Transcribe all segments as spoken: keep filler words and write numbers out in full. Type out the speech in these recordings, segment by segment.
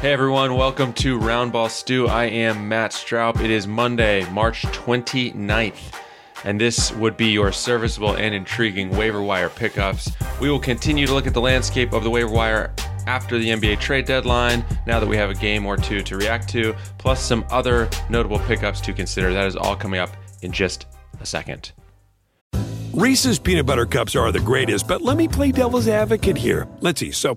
Hey everyone, welcome to Round Ball Stew. I am Matt Straub. It is Monday, March twenty-ninth, and this would be your serviceable and intriguing waiver wire pickups. We will continue to look at the landscape of the waiver wire after the N B A trade deadline, now that we have a game or two to react to, plus some other notable pickups to consider. That is all coming up in just a second. Reese's Peanut Butter Cups are the greatest, but let me play devil's advocate here. Let's see, so...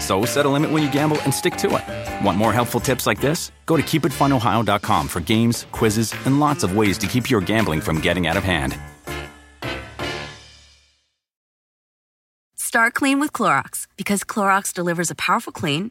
So set a limit when you gamble and stick to it. Want more helpful tips like this? Go to keep it fun ohio dot com for games, quizzes, and lots of ways to keep your gambling from getting out of hand. Start clean with Clorox, because Clorox delivers a powerful clean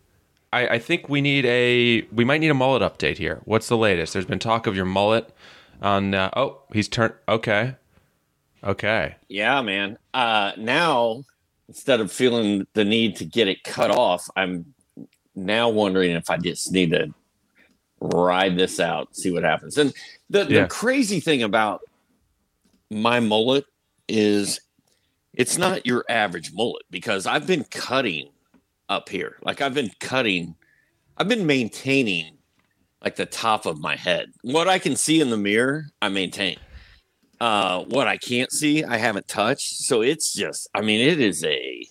I, I think we need a we might need a mullet update here. What's the latest? There's been talk of your mullet on uh, oh, he's turned okay. Okay. Yeah, man. Uh, now instead of feeling the need to get it cut off, I'm now wondering if I just need to ride this out, see what happens. And the, yeah. the crazy thing about my mullet is it's not your average mullet, because I've been cutting up here. Like I've been cutting, I've been maintaining like the top of my head. What I can see in the mirror, I maintain. Uh, what I can't see, I haven't touched. So it's just, I mean, it is a,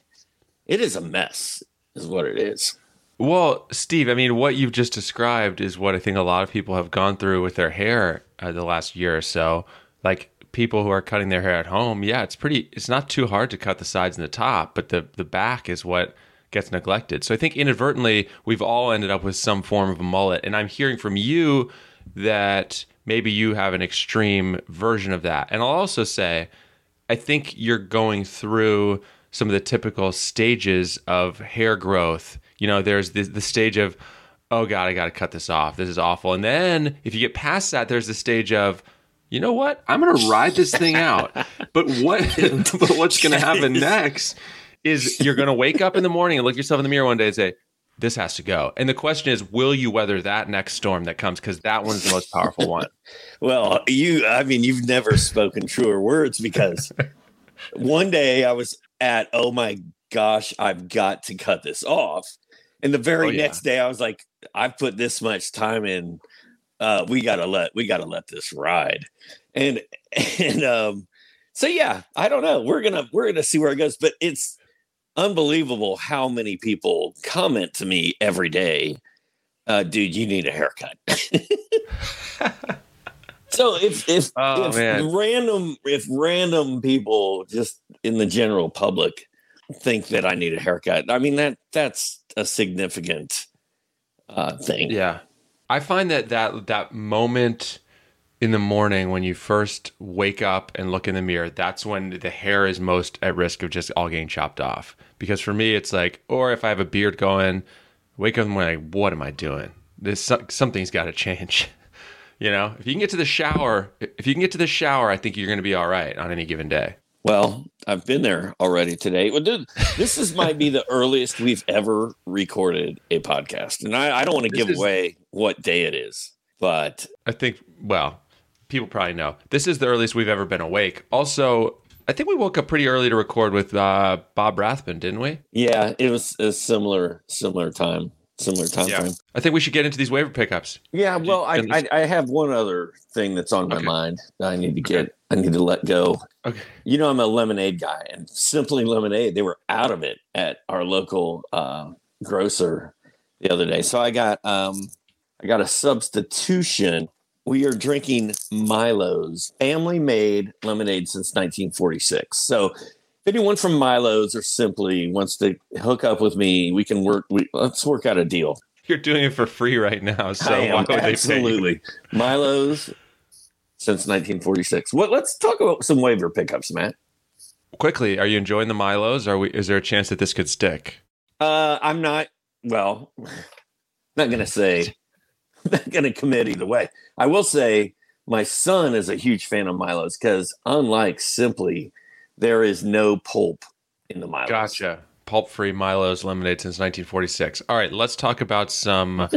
it is a mess is what it is. Well, Steve, I mean, what you've just described is what I think a lot of people have gone through with their hair uh, the last year or so. Like people who are cutting their hair at home. Yeah, it's pretty, it's not too hard to cut the sides and the top, but the, the back is what gets neglected. So I think inadvertently, we've all ended up with some form of a mullet. And I'm hearing from you that maybe you have an extreme version of that. And I'll also say, I think you're going through some of the typical stages of hair growth. You know, there's the, the stage of, oh God, I got to cut this off. This is awful. And then if you get past that, there's the stage of, you know what? I'm going to ride this thing out. But what? But what's going to happen next is you're going to wake up in the morning and look yourself in the mirror one day and say, this has to go. And the question is, will you weather that next storm that comes? Because that one's the most powerful one. Well, you, I mean, you've never spoken truer words, because one day I was at, oh my gosh, I've got to cut this off. And the very oh, yeah. next day I was like, I've put this much time in. Uh, we got to let, we got to let this ride. And, and um, so, yeah, I don't know. We're going to, we're going to see where it goes, but it's unbelievable how many people comment to me every day, uh, dude, you need a haircut. So if if, oh, if random if random people just in the general public think that I need a haircut, I mean that that's a significant uh, thing. Yeah, I find that that that moment in the morning when you first wake up and look in the mirror, that's when the hair is most at risk of just all getting chopped off. Because for me, it's like, or if I have a beard going, wake up and I'm like, what am I doing? This Something's got to change. You know, if you can get to the shower, if you can get to the shower, I think you're going to be all right on any given day. Well, I've been there already today. Well, dude, this is might be the earliest we've ever recorded a podcast. And I, I don't want to give is, away what day it is, but I think, well, people probably know. This is the earliest we've ever been awake. Also, I think we woke up pretty early to record with uh, Bob Rathbun, didn't we? Yeah, it was a similar, similar time. Similar time yeah. frame. I think we should get into these waiver pickups. Yeah, well, I, I I have one other thing that's on my okay. mind that I need to get. Okay. I need to let go. Okay. You know, I'm a lemonade guy, and Simply Lemonade, they were out of it at our local uh, grocer the other day. So I got um I got a substitution. We are drinking Milo's, family-made lemonade since nineteen forty-six. So if anyone from Milo's or Simply wants to hook up with me, we can work. We, let's work out a deal. You're doing it for free right now, so I am, why would absolutely. They pay you? Milo's since nineteen forty-six. What? Let's talk about some waiver pickups, Matt. Quickly, are you enjoying the Milo's? Are we? Is there a chance that this could stick? Uh, I'm not. Well, not gonna say. Not gonna commit either way. I will say my son is a huge fan of Milo's because unlike Simply, there is no pulp in the Milo's. Gotcha. Pulp-free Milo's lemonade since nineteen forty-six. All right, let's talk about some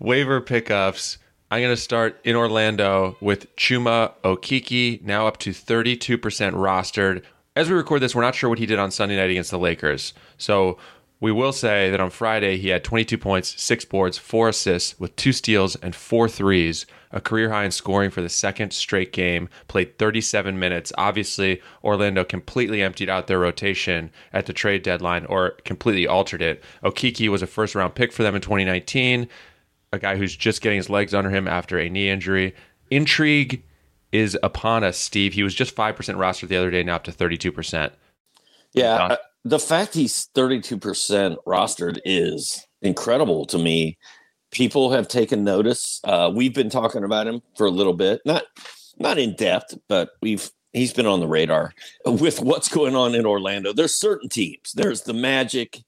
waiver pickups. I'm going to start in Orlando with Chuma Okeke, now up to thirty-two percent rostered. As we record this, we're not sure what he did on Sunday night against the Lakers. So we will say that on Friday, he had twenty-two points, six boards, four assists with two steals and four threes. A career high in scoring for the second straight game, played thirty-seven minutes. Obviously, Orlando completely emptied out their rotation at the trade deadline or completely altered it. Okeke was a first round pick for them in twenty nineteen, a guy who's just getting his legs under him after a knee injury. Intrigue is upon us, Steve. He was just five percent rostered the other day, now up to thirty-two percent. Yeah, uh, the fact he's thirty-two percent rostered is incredible to me. People have taken notice. Uh, we've been talking about him for a little bit, not not in depth, but we've he's been on the radar. With what's going on in Orlando, there's certain teams. There's the Magic,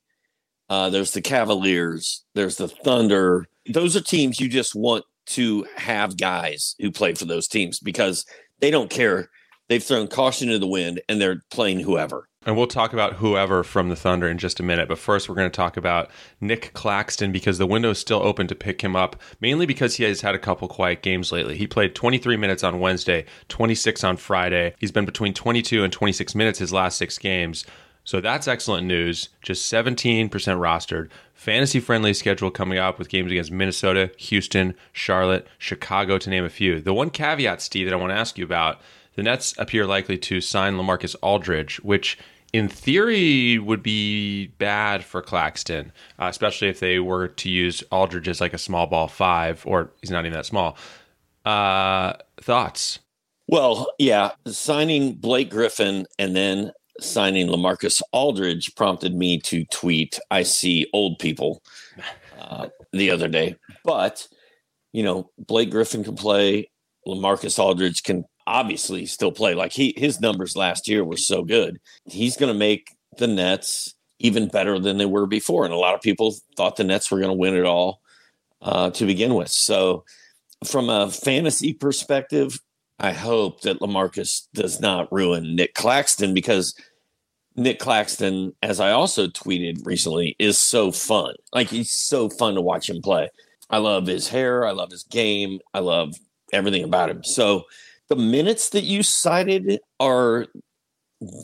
uh, there's the Cavaliers, there's the Thunder. Those are teams you just want to have guys who play for those teams because they don't care. They've thrown caution to the wind and they're playing whoever. And we'll talk about whoever from the Thunder in just a minute. But first, we're going to talk about Nick Claxton because the window is still open to pick him up, mainly because he has had a couple quiet games lately. He played twenty-three minutes on Wednesday, twenty-six on Friday. He's been between twenty-two and twenty-six minutes his last six games. So that's excellent news. Just seventeen percent rostered. Fantasy-friendly schedule coming up with games against Minnesota, Houston, Charlotte, Chicago, to name a few. The one caveat, Steve, that I want to ask you about, the Nets appear likely to sign LaMarcus Aldridge, which in theory would be bad for Claxton, uh, especially if they were to use Aldridge as like a small ball five, or he's not even that small. Uh, thoughts? Well, yeah, signing Blake Griffin and then signing LaMarcus Aldridge prompted me to tweet, I see old people uh, the other day. But, you know, Blake Griffin can play, LaMarcus Aldridge can obviously still play. Like he his numbers last year were so good. He's going to make the Nets even better than they were before. And a lot of people thought the Nets were going to win it all uh, to begin with. So from a fantasy perspective, I hope that LaMarcus does not ruin Nick Claxton because Nick Claxton, as I also tweeted recently, is so fun. Like he's so fun to watch him play. I love his hair. I love his game. I love everything about him. So the minutes that you cited are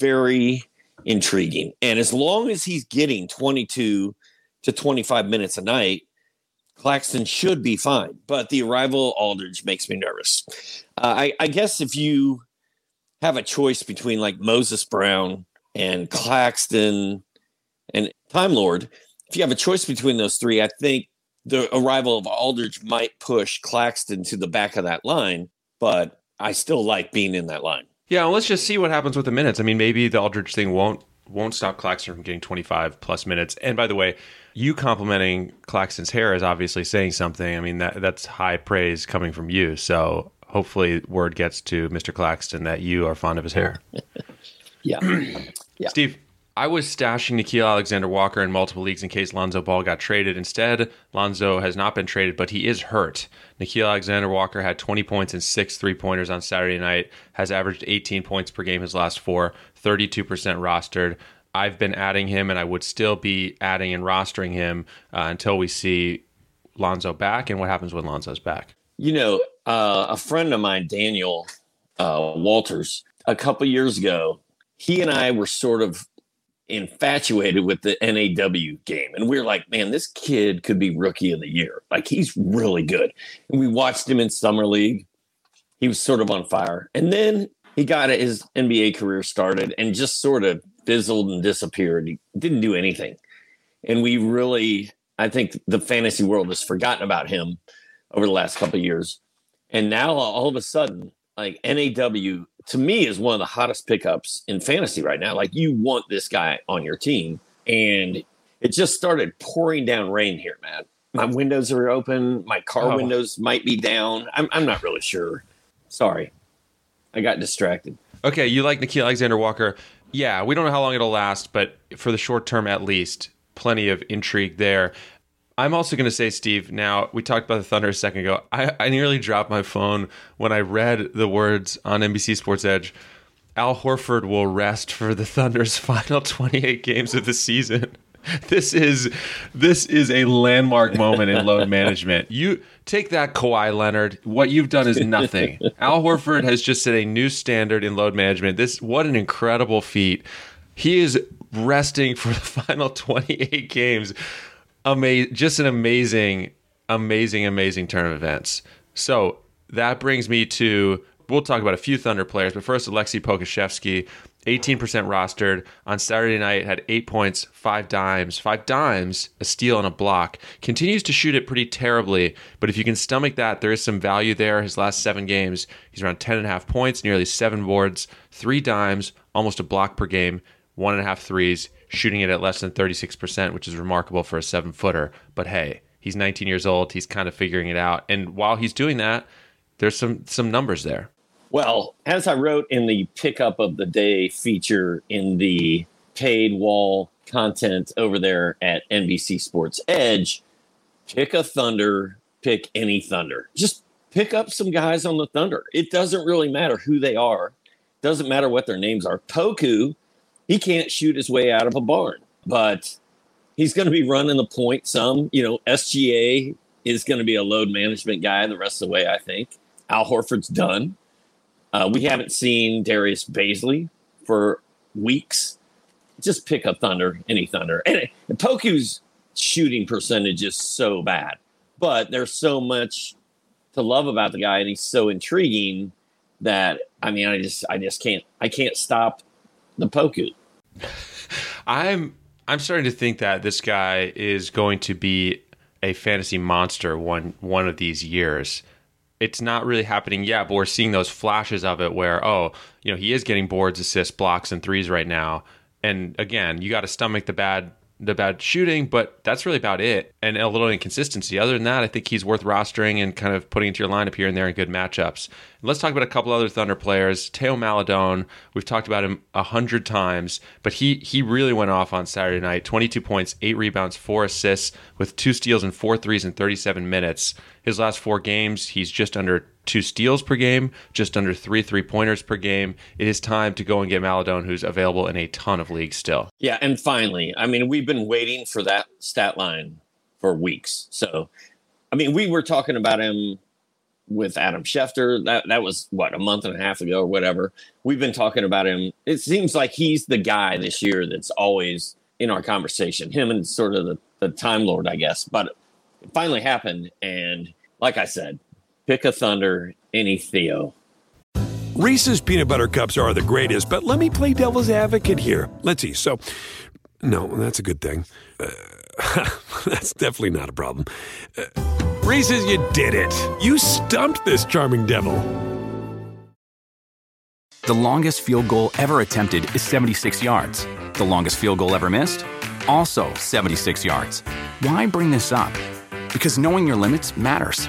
very intriguing. And as long as he's getting twenty-two to twenty-five minutes a night, Claxton should be fine. But the arrival of Aldridge makes me nervous. Uh, I, I guess if you have a choice between like Moses Brown and Claxton and Time Lord, if you have a choice between those three, I think the arrival of Aldridge might push Claxton to the back of that line. But I still like being in that line. Yeah, well, let's just see what happens with the minutes. I mean, maybe the Aldridge thing won't won't stop Claxton from getting twenty-five plus minutes. And by the way, you complimenting Claxton's hair is obviously saying something. I mean, that that's high praise coming from you. So hopefully word gets to Mister Claxton that you are fond of his hair. Yeah. Yeah. Steve, I was stashing Nickeil Alexander-Walker in multiple leagues in case Lonzo Ball got traded. Instead, Lonzo has not been traded, but he is hurt. Nickeil Alexander-Walker had twenty points and six three-pointers on Saturday night, has averaged eighteen points per game his last four, thirty-two percent rostered. I've been adding him, and I would still be adding and rostering him uh, until we see Lonzo back and what happens when Lonzo's back. You know, uh, a friend of mine, Daniel uh, Walters, a couple years ago, he and I were sort of infatuated with the N A W game. And we were like, man, this kid could be rookie of the year. Like, he's really good. And we watched him in Summer League. He was sort of on fire. And then he got his N B A career started and just sort of fizzled and disappeared. He didn't do anything. And we really, I think the fantasy world has forgotten about him over the last couple of years. And now all of a sudden, like, N A W to me is one of the hottest pickups in fantasy right now. Like, you want this guy on your team, and it just started pouring down rain here, man. My windows are open. My car oh. windows might be down. I'm, I'm not really sure. Sorry. I got distracted. Okay. You like Nickeil Alexander-Walker. Yeah. We don't know how long it'll last, but for the short term, at least, plenty of intrigue there. I'm also going to say, Steve, now, we talked about the Thunder a second ago. I, I nearly dropped my phone when I read the words on N B C Sports Edge, Al Horford will rest for the Thunder's final twenty-eight games of the season. This is this is a landmark moment in load management. You take that, Kawhi Leonard. What you've done is nothing. Al Horford has just set a new standard in load management. This, what an incredible feat. He is resting for the final twenty-eight games. Amazing, just an amazing, amazing, amazing turn of events. So that brings me to, we'll talk about a few Thunder players, but first, Alexey Pokushevsky, eighteen percent rostered on Saturday night, had eight points, five dimes, five dimes, a steal and a block. Continues to shoot it pretty terribly, but if you can stomach that, there is some value there. His last seven games, he's around ten point five points, nearly seven boards, three dimes, almost a block per game, one and a half threes. Shooting it at less than thirty-six percent, which is remarkable for a seven-footer. But hey, he's nineteen years old. He's kind of figuring it out. And while he's doing that, there's some some numbers there. Well, as I wrote in the pickup of the day feature in the paid wall content over there at N B C Sports Edge, pick a Thunder, pick any Thunder. Just pick up some guys on the Thunder. It doesn't really matter who they are. It doesn't matter what their names are. Poku, he can't shoot his way out of a barn, but he's going to be running the point some. You know, S G A is going to be a load management guy the rest of the way, I think. Al Horford's done. Uh, we haven't seen Darius Bazley for weeks. Just pick up Thunder, any Thunder. And, and Poku's shooting percentage is so bad, but there's so much to love about the guy, and he's so intriguing that, I mean, I just, I just can't, I can't stop the Poku. I'm I'm starting to think that this guy is going to be a fantasy monster one one of these years. It's not really happening yet, but we're seeing those flashes of it where, oh, you know, he is getting boards, assists, blocks, and threes right now. And again, you got to stomach the bad the bad shooting, but that's really about it. And a little inconsistency. Other than that, I think he's worth rostering and kind of putting into your lineup here and there in good matchups. And let's talk about a couple other Thunder players. Théo Maledon, we've talked about him a hundred times, but he he really went off on Saturday night. twenty-two points, eight rebounds, four assists with two steals and four threes in thirty-seven minutes. His last four games, he's just under two steals per game, just under three three-pointers per game. It is time to go and get Maledon, who's available in a ton of leagues still. Yeah, and finally, I mean, we've been waiting for that stat line for weeks. So, I mean, we were talking about him with Adam Schefter. That, that was, what, a month and a half ago or whatever. We've been talking about him. It seems like he's the guy this year that's always in our conversation, him and sort of the, the Time Lord, I guess. But it finally happened, and like I said, pick a Thunder, any Theo. Reese's peanut butter cups are the greatest, but let me play devil's advocate here. Let's see. So, no, that's a good thing. Uh, that's definitely not a problem. Uh, Reese's, you did it. You stumped this charming devil. The longest field goal ever attempted is seventy-six yards. The longest field goal ever missed? Also seventy-six yards. Why bring this up? Because knowing your limits matters,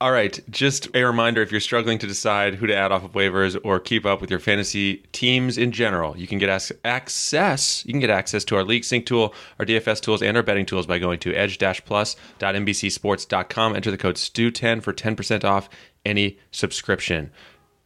All right, just a reminder, if you're struggling to decide who to add off of waivers or keep up with your fantasy teams in general, you can get access you can get access to our League Sync tool, our D F S tools, and our betting tools by going to edge dash plus dot n b c sports dot com. Enter the code S T U ten for ten percent off any subscription.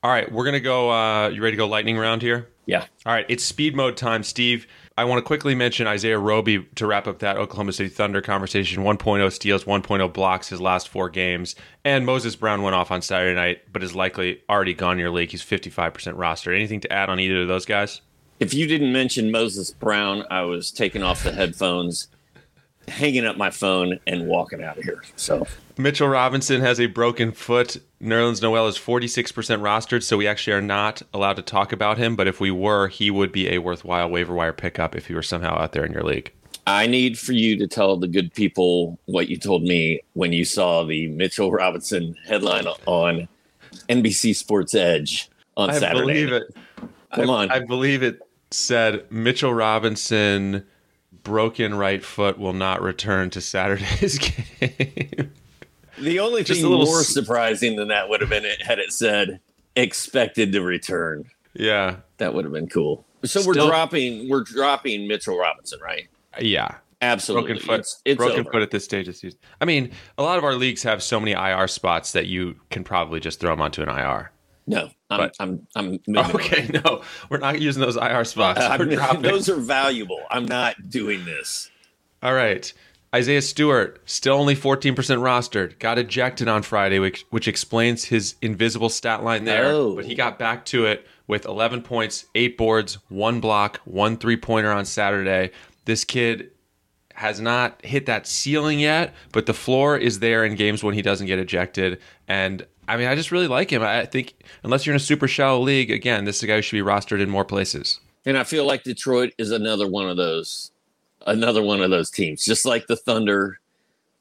All right, we're going to go, uh, you ready to go lightning round here? Yeah. All right, it's speed mode time, Steve. I want to quickly mention Isaiah Roby to wrap up that Oklahoma City Thunder conversation. one point oh steals, one point oh blocks his last four games. And Moses Brown went off on Saturday night, but is likely already gone in your league. He's fifty-five percent rostered. Anything to add on either of those guys? If you didn't mention Moses Brown, I was taking off the headphones, hanging up my phone, and walking out of here. So Mitchell Robinson has a broken foot. Nerlens Noel is forty-six percent rostered, so we actually are not allowed to talk about him. But if we were, he would be a worthwhile waiver wire pickup if he were somehow out there in your league. I need for you to tell the good people what you told me when you saw the Mitchell Robinson headline on N B C Sports Edge on I Saturday. I believe it. Come I, on. I believe it said Mitchell Robinson broken right foot will not return to Saturday's game. The only thing more surprising than that would have been it had it said expected to return. Yeah. That would have been cool. So Still, we're dropping we're dropping Mitchell Robinson, right? Yeah. Absolutely. Broken foot, it's, it's broken foot at this stage of season. I mean, a lot of our leagues have so many I R spots that you can probably just throw them onto an I R. No, I'm but, I'm I'm okay. On. No, we're not using those I R spots. Uh, those are valuable. I'm not doing this. All right. Isaiah Stewart, still only fourteen percent rostered, got ejected on Friday, which, which explains his invisible stat line there. Oh. But he got back to it with eleven points, eight boards, one block, one three-pointer on Saturday. This kid has not hit that ceiling yet, but the floor is there in games when he doesn't get ejected. And, I mean, I just really like him. I think unless you're in a super shallow league, again, this is a guy who should be rostered in more places. And I feel like Detroit is another one of those. Another one of those teams, just like the Thunder,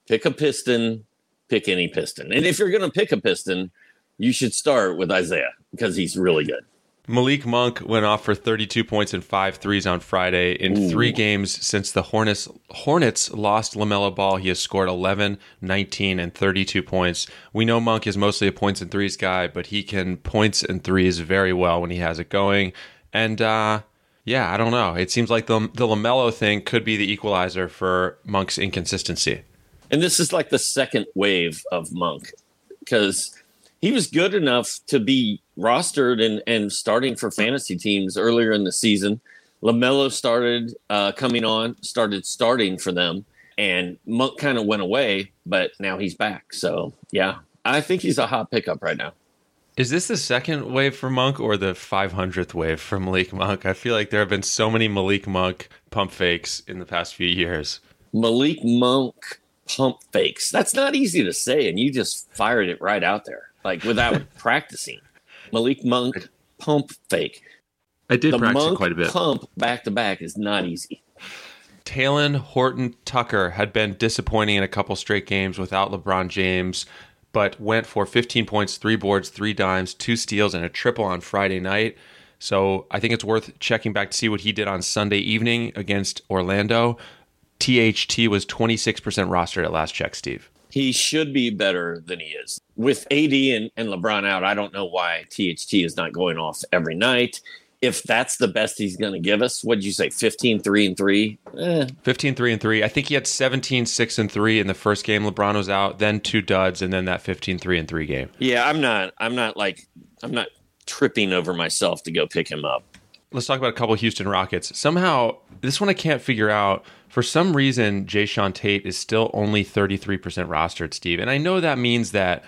pick a Piston, pick any Piston. And if you're going to pick a Piston, you should start with Isaiah because he's really good. Malik Monk went off for thirty-two points and five threes on Friday. In Ooh. three games since the Hornets Hornets lost LaMelo Ball, he has scored eleven, nineteen, and thirty-two points. We know Monk is mostly a points and threes guy, but he can points and threes very well when he has it going. And, uh... yeah, I don't know. It seems like the the LaMelo thing could be the equalizer for Monk's inconsistency. And this is like the second wave of Monk because he was good enough to be rostered and, and starting for fantasy teams earlier in the season. LaMelo started uh, coming on, started starting for them, and Monk kind of went away, but now he's back. So, yeah, I think he's a hot pickup right now. Is this the second wave for Monk or the five hundredth wave for Malik Monk? I feel like there have been so many Malik Monk pump fakes in the past few years. Malik Monk pump fakes. That's not easy to say, and you just fired it right out there, like without practicing. Malik Monk pump fake. I did the practice Monk quite a bit. Pump back to back is not easy. Talen Horton-Tucker had been disappointing in a couple straight games without LeBron James, but went for fifteen points, three boards, three dimes, two steals, and a triple on Friday night. So I think it's worth checking back to see what he did on Sunday evening against Orlando. T H T was twenty-six percent rostered at last check, Steve. He should be better than he is. With A D and, and LeBron out, I don't know why T H T is not going off every night. If that's the best he's going to give us, what did you say, fifteen, three, and three? Eh. fifteen, three, and three. I think he had seventeen, six, and three in the first game LeBron was out, then two duds, and then that fifteen, three, and three game. Yeah, I'm not, I'm not like, I'm not tripping over myself to go pick him up. Let's talk about a couple of Houston Rockets. Somehow, this one I can't figure out. For some reason, Jae'Sean Tate is still only thirty-three percent rostered, Steve. And I know that means that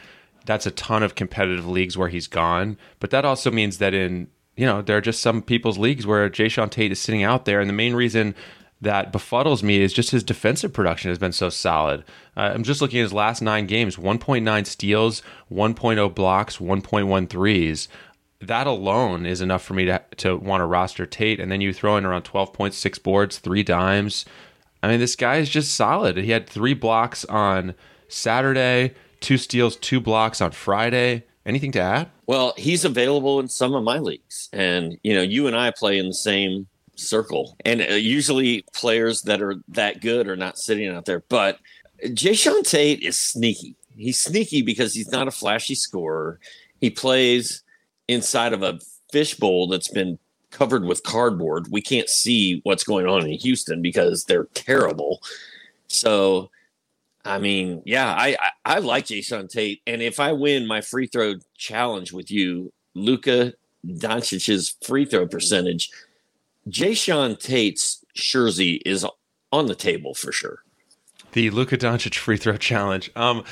that's a ton of competitive leagues where he's gone. But that also means that in, you know, there are just some people's leagues where Jae'Sean Tate is sitting out there. And the main reason that befuddles me is just his defensive production has been so solid. Uh, I'm just looking at his last nine games, one point nine steals, one point oh blocks, one point one threes. That alone is enough for me to to want to roster Tate. And then you throw in around twelve point six boards, three dimes. I mean, this guy is just solid. He had three blocks on Saturday, two steals, two blocks on Friday. Anything to add? Well, he's available in some of my leagues. And, you know, you and I play in the same circle. And uh, usually players that are that good are not sitting out there. But Jae'Sean Tate is sneaky. He's sneaky because he's not a flashy scorer. He plays inside of a fishbowl that's been covered with cardboard. We can't see what's going on in Houston because they're terrible. So, I mean, yeah, I, I, I like Jae'Sean Tate. And if I win my free throw challenge with you, Luka Doncic's free throw percentage, Jae'Sean Tate's jersey is on the table for sure. The Luka Doncic free throw challenge. Um,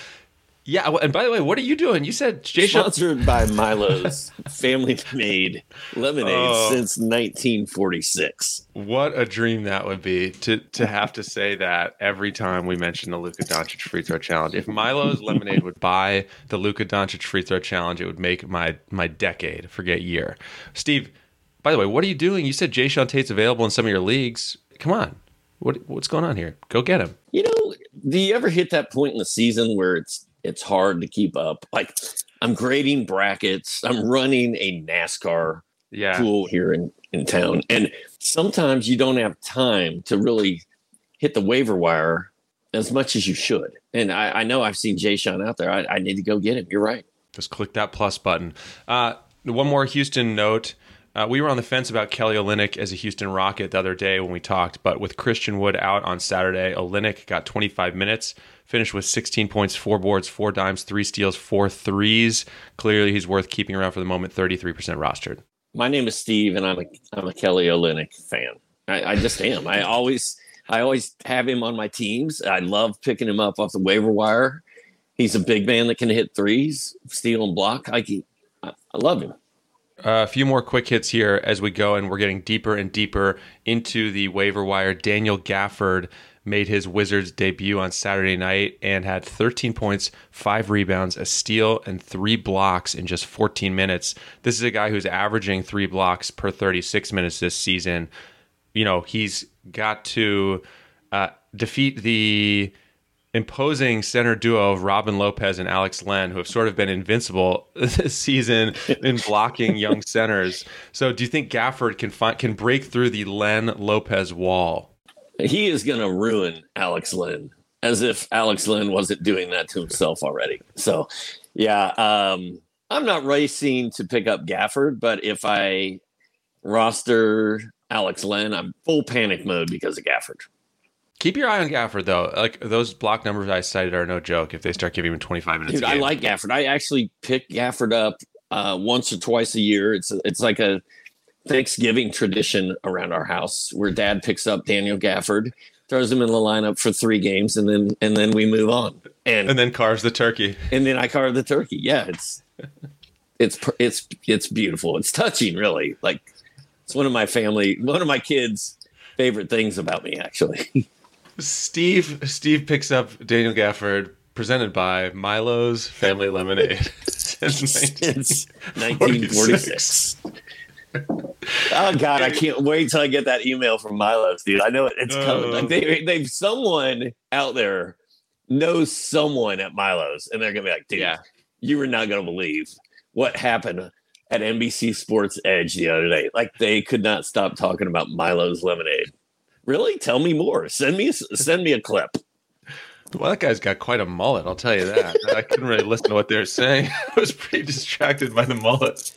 Yeah, and by the way, what are you doing? You said Jae'Sean... Sponsored by Milo's, family-made lemonade oh. since nineteen forty-six. What a dream that would be to to have to say that every time we mention the Luka Doncic free throw challenge. If Milo's Lemonade would buy the Luka Doncic free throw challenge, it would make my my decade, forget year. Steve, by the way, what are you doing? You said Jae'Sean Tate's available in some of your leagues. Come on. What What's going on here? Go get him. You know, do you ever hit that point in the season where it's It's hard to keep up? Like, I'm grading brackets. I'm running a NASCAR yeah. pool here in, in town. And sometimes you don't have time to really hit the waiver wire as much as you should. And I, I know I've seen Jae'Sean out there. I, I need to go get him. You're right. Just click that plus button. Uh, one more Houston note. Uh, we were on the fence about Kelly Olynyk as a Houston Rocket the other day when we talked, but with Christian Wood out on Saturday, Olynyk got twenty-five minutes, finished with sixteen points, four boards, four dimes, three steals, four threes. Clearly, he's worth keeping around for the moment, thirty-three percent rostered. My name is Steve, and I'm a, I'm a Kelly Olynyk fan. I, I just am. I always I always have him on my teams. I love picking him up off the waiver wire. He's a big man that can hit threes, steal and block. I, I love him. Uh, a few more quick hits here as we go, and we're getting deeper and deeper into the waiver wire. Daniel Gafford made his Wizards debut on Saturday night and had thirteen points, five rebounds, a steal, and three blocks in just fourteen minutes. This is a guy who's averaging three blocks per thirty-six minutes this season. You know, he's got to uh, defeat the imposing center duo of Robin Lopez and Alex Len, who have sort of been invincible this season in blocking young centers. So do you think Gafford can find, can break through the Len-Lopez wall? He is going to ruin Alex Len, as if Alex Len wasn't doing that to himself already. So, yeah, um, I'm not racing to pick up Gafford, but if I roster Alex Len, I'm full panic mode because of Gafford. Keep your eye on Gafford, though. Like, those block numbers I cited are no joke if they start giving him twenty-five minutes. Dude, a game. I like Gafford. I actually pick Gafford up uh, once or twice a year. It's a, it's like a Thanksgiving tradition around our house where Dad picks up Daniel Gafford, throws him in the lineup for three games, and then and then we move on. And and then carves the turkey. And then I carve the turkey. Yeah, it's it's it's it's beautiful. It's touching, really. Like, it's one of my family, one of my kids' favorite things about me, actually. Steve Steve picks up Daniel Gafford, presented by Milo's Family Lemonade since nineteen forty-six. Oh, God, I can't wait till I get that email from Milo's, dude. I know it, it's coming. Uh, like they, they've someone out there knows someone at Milo's, and they're going to be like, dude, yeah. you were not going to believe what happened at N B C Sports Edge the other day. Like, they could not stop talking about Milo's Lemonade. Really? Tell me more. Send me send me a clip. Well, that guy's got quite a mullet, I'll tell you that. I couldn't really listen to what they were saying. I was pretty distracted by the mullet.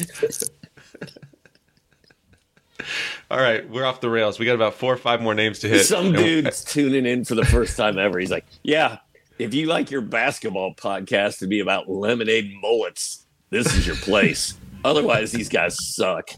All right, we're off the rails. We got about four or five more names to hit. Some dude's tuning in for the first time ever. He's like, yeah, if you like your basketball podcast to be about lemonade mullets, this is your place. Otherwise, these guys suck.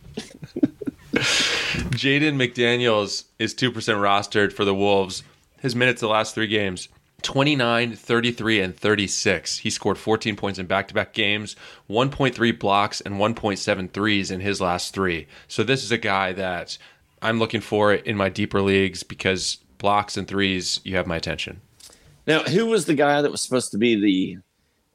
Jaden McDaniels is two percent rostered for the Wolves. His minutes the last three games, twenty-nine, thirty-three, and thirty-six. He scored fourteen points in back-to-back games, one point three blocks, and one point seven threes in his last three. So this is a guy that I'm looking for in my deeper leagues because blocks and threes, you have my attention. Now, who was the guy that was supposed to be the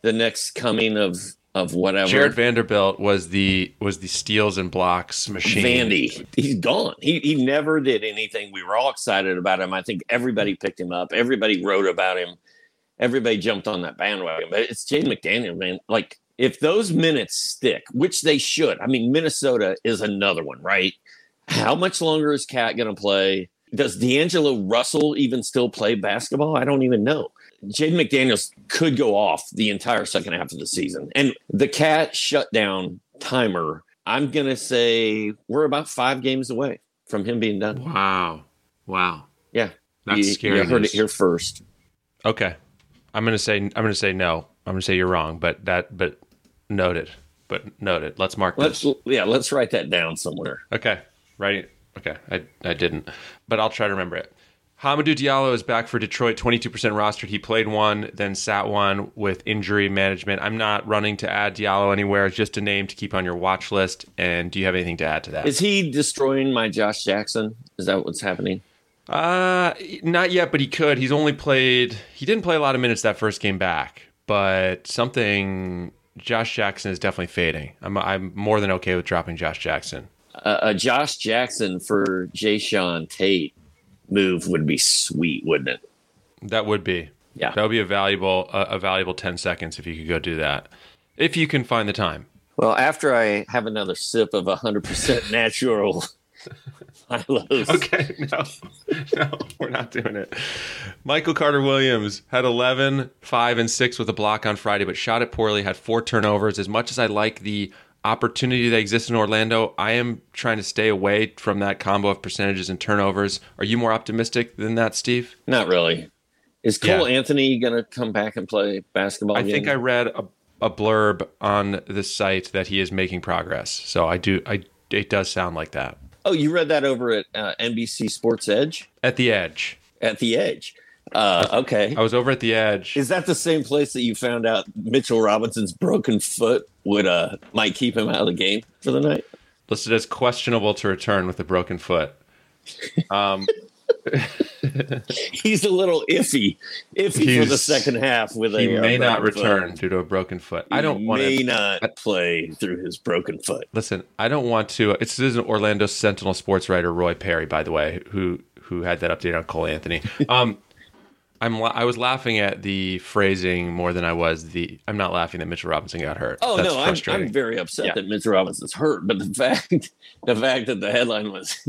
the next coming of of whatever? Jared Vanderbilt was the was the steals and blocks machine. Vandy, he's gone. He he never did anything. We were all excited about him. I think everybody picked him up. Everybody wrote about him. Everybody jumped on that bandwagon. But it's Jaden McDaniels, man. Like, if those minutes stick, which they should. I mean, Minnesota is another one, right? How much longer is Cat going to play? Does D'Angelo Russell even still play basketball? I don't even know. Jaden McDaniels could go off the entire second half of the season. And the Cat shutdown timer, I'm going to say we're about five games away from him being done. Wow. Wow. Yeah. That's you, scary. You heard it here first. Okay. I'm going to say, I'm going to say no. I'm going to say you're wrong, but that, but noted, but noted. Let's mark let's, this. Yeah. Let's write that down somewhere. Okay. Right. Okay, I I didn't, but I'll try to remember it. Hamidou Diallo is back for Detroit, twenty-two percent rostered. He played one, then sat one with injury management. I'm not running to add Diallo anywhere. It's just a name to keep on your watch list. And do you have anything to add to that? Is he destroying my Josh Jackson? Is that what's happening? Uh, not yet, but he could. He's only played, he didn't play a lot of minutes that first game back, but something, Josh Jackson is definitely fading. I'm I'm more than okay with dropping Josh Jackson. Uh, a Josh Jackson for Jae'Sean Tate move would be sweet, wouldn't it? That would be. Yeah. That would be a valuable uh, a valuable ten seconds if you could go do that. If you can find the time. Well, after I have another sip of one hundred percent natural Milos. Okay, no. No, we're not doing it. Michael Carter-Williams had eleven, five, and six with a block on Friday, but shot it poorly, had four turnovers. As much as I like the opportunity that exists in Orlando, I am trying to stay away from that combo of percentages and turnovers. Are you more optimistic than that, Steve? Not really. Is Cole yeah. Anthony going to come back and play basketball again? I think I read a, a blurb on the site that he is making progress. So I do. I it does sound like that. Oh, you read that over at uh, N B C Sports Edge? At the Edge. At the Edge. Uh, okay. I was over at the Edge. Is that the same place that you found out Mitchell Robinson's broken foot would uh might keep him out of the game for the night? Listed as questionable to return with a broken foot. Um, he's a little iffy, iffy for the second half with a. He may not return due to a broken foot. I don't want to. May not play through his broken foot. Listen, I don't want to. It's this is an Orlando Sentinel sports writer, Roy Perry, by the way, who who had that update on Cole Anthony. Um. I'm la- I was laughing at the phrasing more than I was the. I'm not laughing that Mitchell Robinson got hurt. Oh That's no, I'm, I'm very upset yeah. that Mitchell Robinson's hurt. But the fact, the fact that the headline was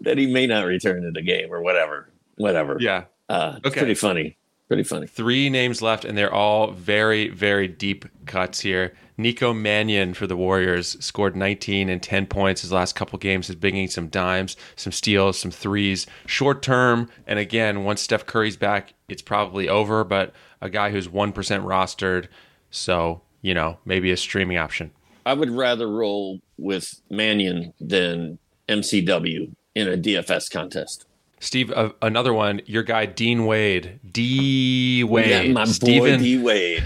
that he may not return to the game or whatever, whatever. Yeah, uh, okay. It's pretty funny. Pretty funny. Three names left, and they're all very, very deep cuts here. Nico Mannion for the Warriors scored nineteen and ten points his last couple games, is bringing some dimes, some steals, some threes, short term. And again, once Steph Curry's back, it's probably over, but a guy who's one percent rostered. So, you know, maybe a streaming option. I would rather roll with Mannion than M C W in a D F S contest. Steve, uh, another one, your guy, Dean Wade. D Wade. Yeah, my boy, Steven, D Wade.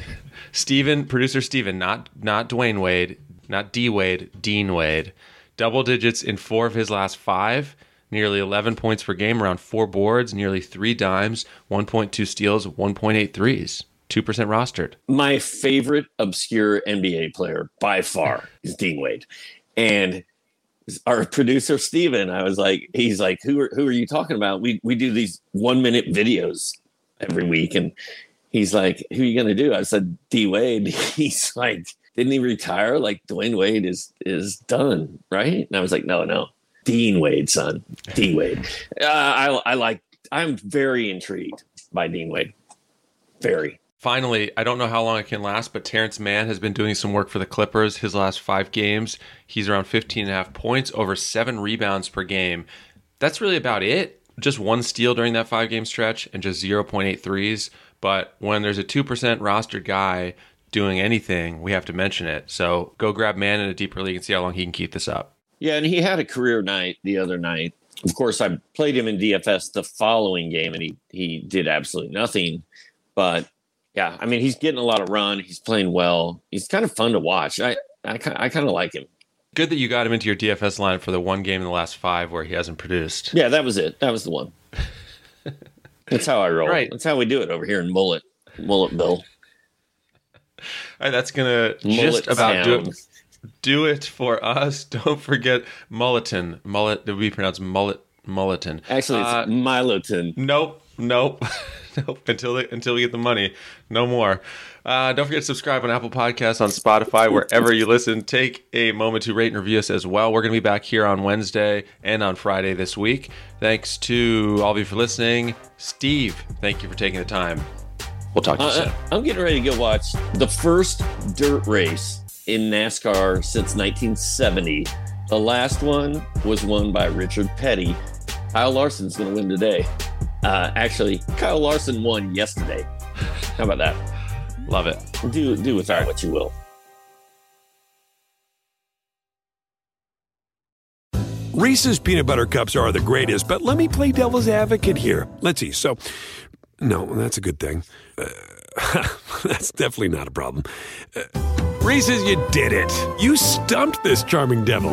Steven, producer Steven, not not Dwayne Wade, not D Wade, Dean Wade. Double digits in four of his last five, nearly eleven points per game, around four boards, nearly three dimes, one point two steals, one point eight threes, two percent rostered. My favorite obscure N B A player by far is Dean Wade. And our producer Steven, I was like, he's like, who are who are you talking about? We we do these one minute videos every week, and he's like, who are you gonna do? I said, D Wade. He's like, didn't he retire? Like Dwayne Wade is is done, right? And I was like, no, no, Dean Wade, son, Dean Wade. Uh, I I like. I'm very intrigued by Dean Wade. Very. Finally, I don't know how long it can last, but Terrence Mann has been doing some work for the Clippers his last five games. He's around fifteen and a half points, over seven rebounds per game. That's really about it. Just one steal during that five-game stretch and just point eight threes. But when there's a two percent rostered guy doing anything, we have to mention it. So go grab Mann in a deeper league and see how long he can keep this up. Yeah, and he had a career night the other night Of course, I played him in D F S the following game, and he, he did absolutely nothing. But, yeah, I mean, he's getting a lot of run. He's playing well. He's kind of fun to watch. I, I, I kind of like him. Good that you got him into your D F S line for the one game in the last five where he hasn't produced. Yeah, that was it. That was the one. That's how I roll. Right. That's how we do it over here in Mullet. Mulletville. All right, that's going to just about do it, do it for us. Don't forget Mulleton. Mullet, it would be pronounced Mullet, Mulleton. Actually, it's uh, Miloton. Nope, nope, nope. Until, until we get the money. No more. Uh, don't forget to subscribe on Apple Podcasts, on Spotify, wherever you listen. Take a moment to rate and review us as well. We're going to be back here on Wednesday and on Friday this week. Thanks to all of you for listening. Steve, thank you for taking the time. We'll talk to you uh, soon. I'm getting ready to go watch the first dirt race in NASCAR since nineteen seventy. The last one was won by Richard Petty. Kyle Larson's going to win today. Uh, actually, Kyle Larson won yesterday. How about that? Love it. Do do with that what you will. Reese's peanut butter cups are the greatest, but let me play devil's advocate here. Let's see. So, no, that's a good thing. Uh, that's definitely not a problem. Uh, Reese's, you did it. You stumped this charming devil.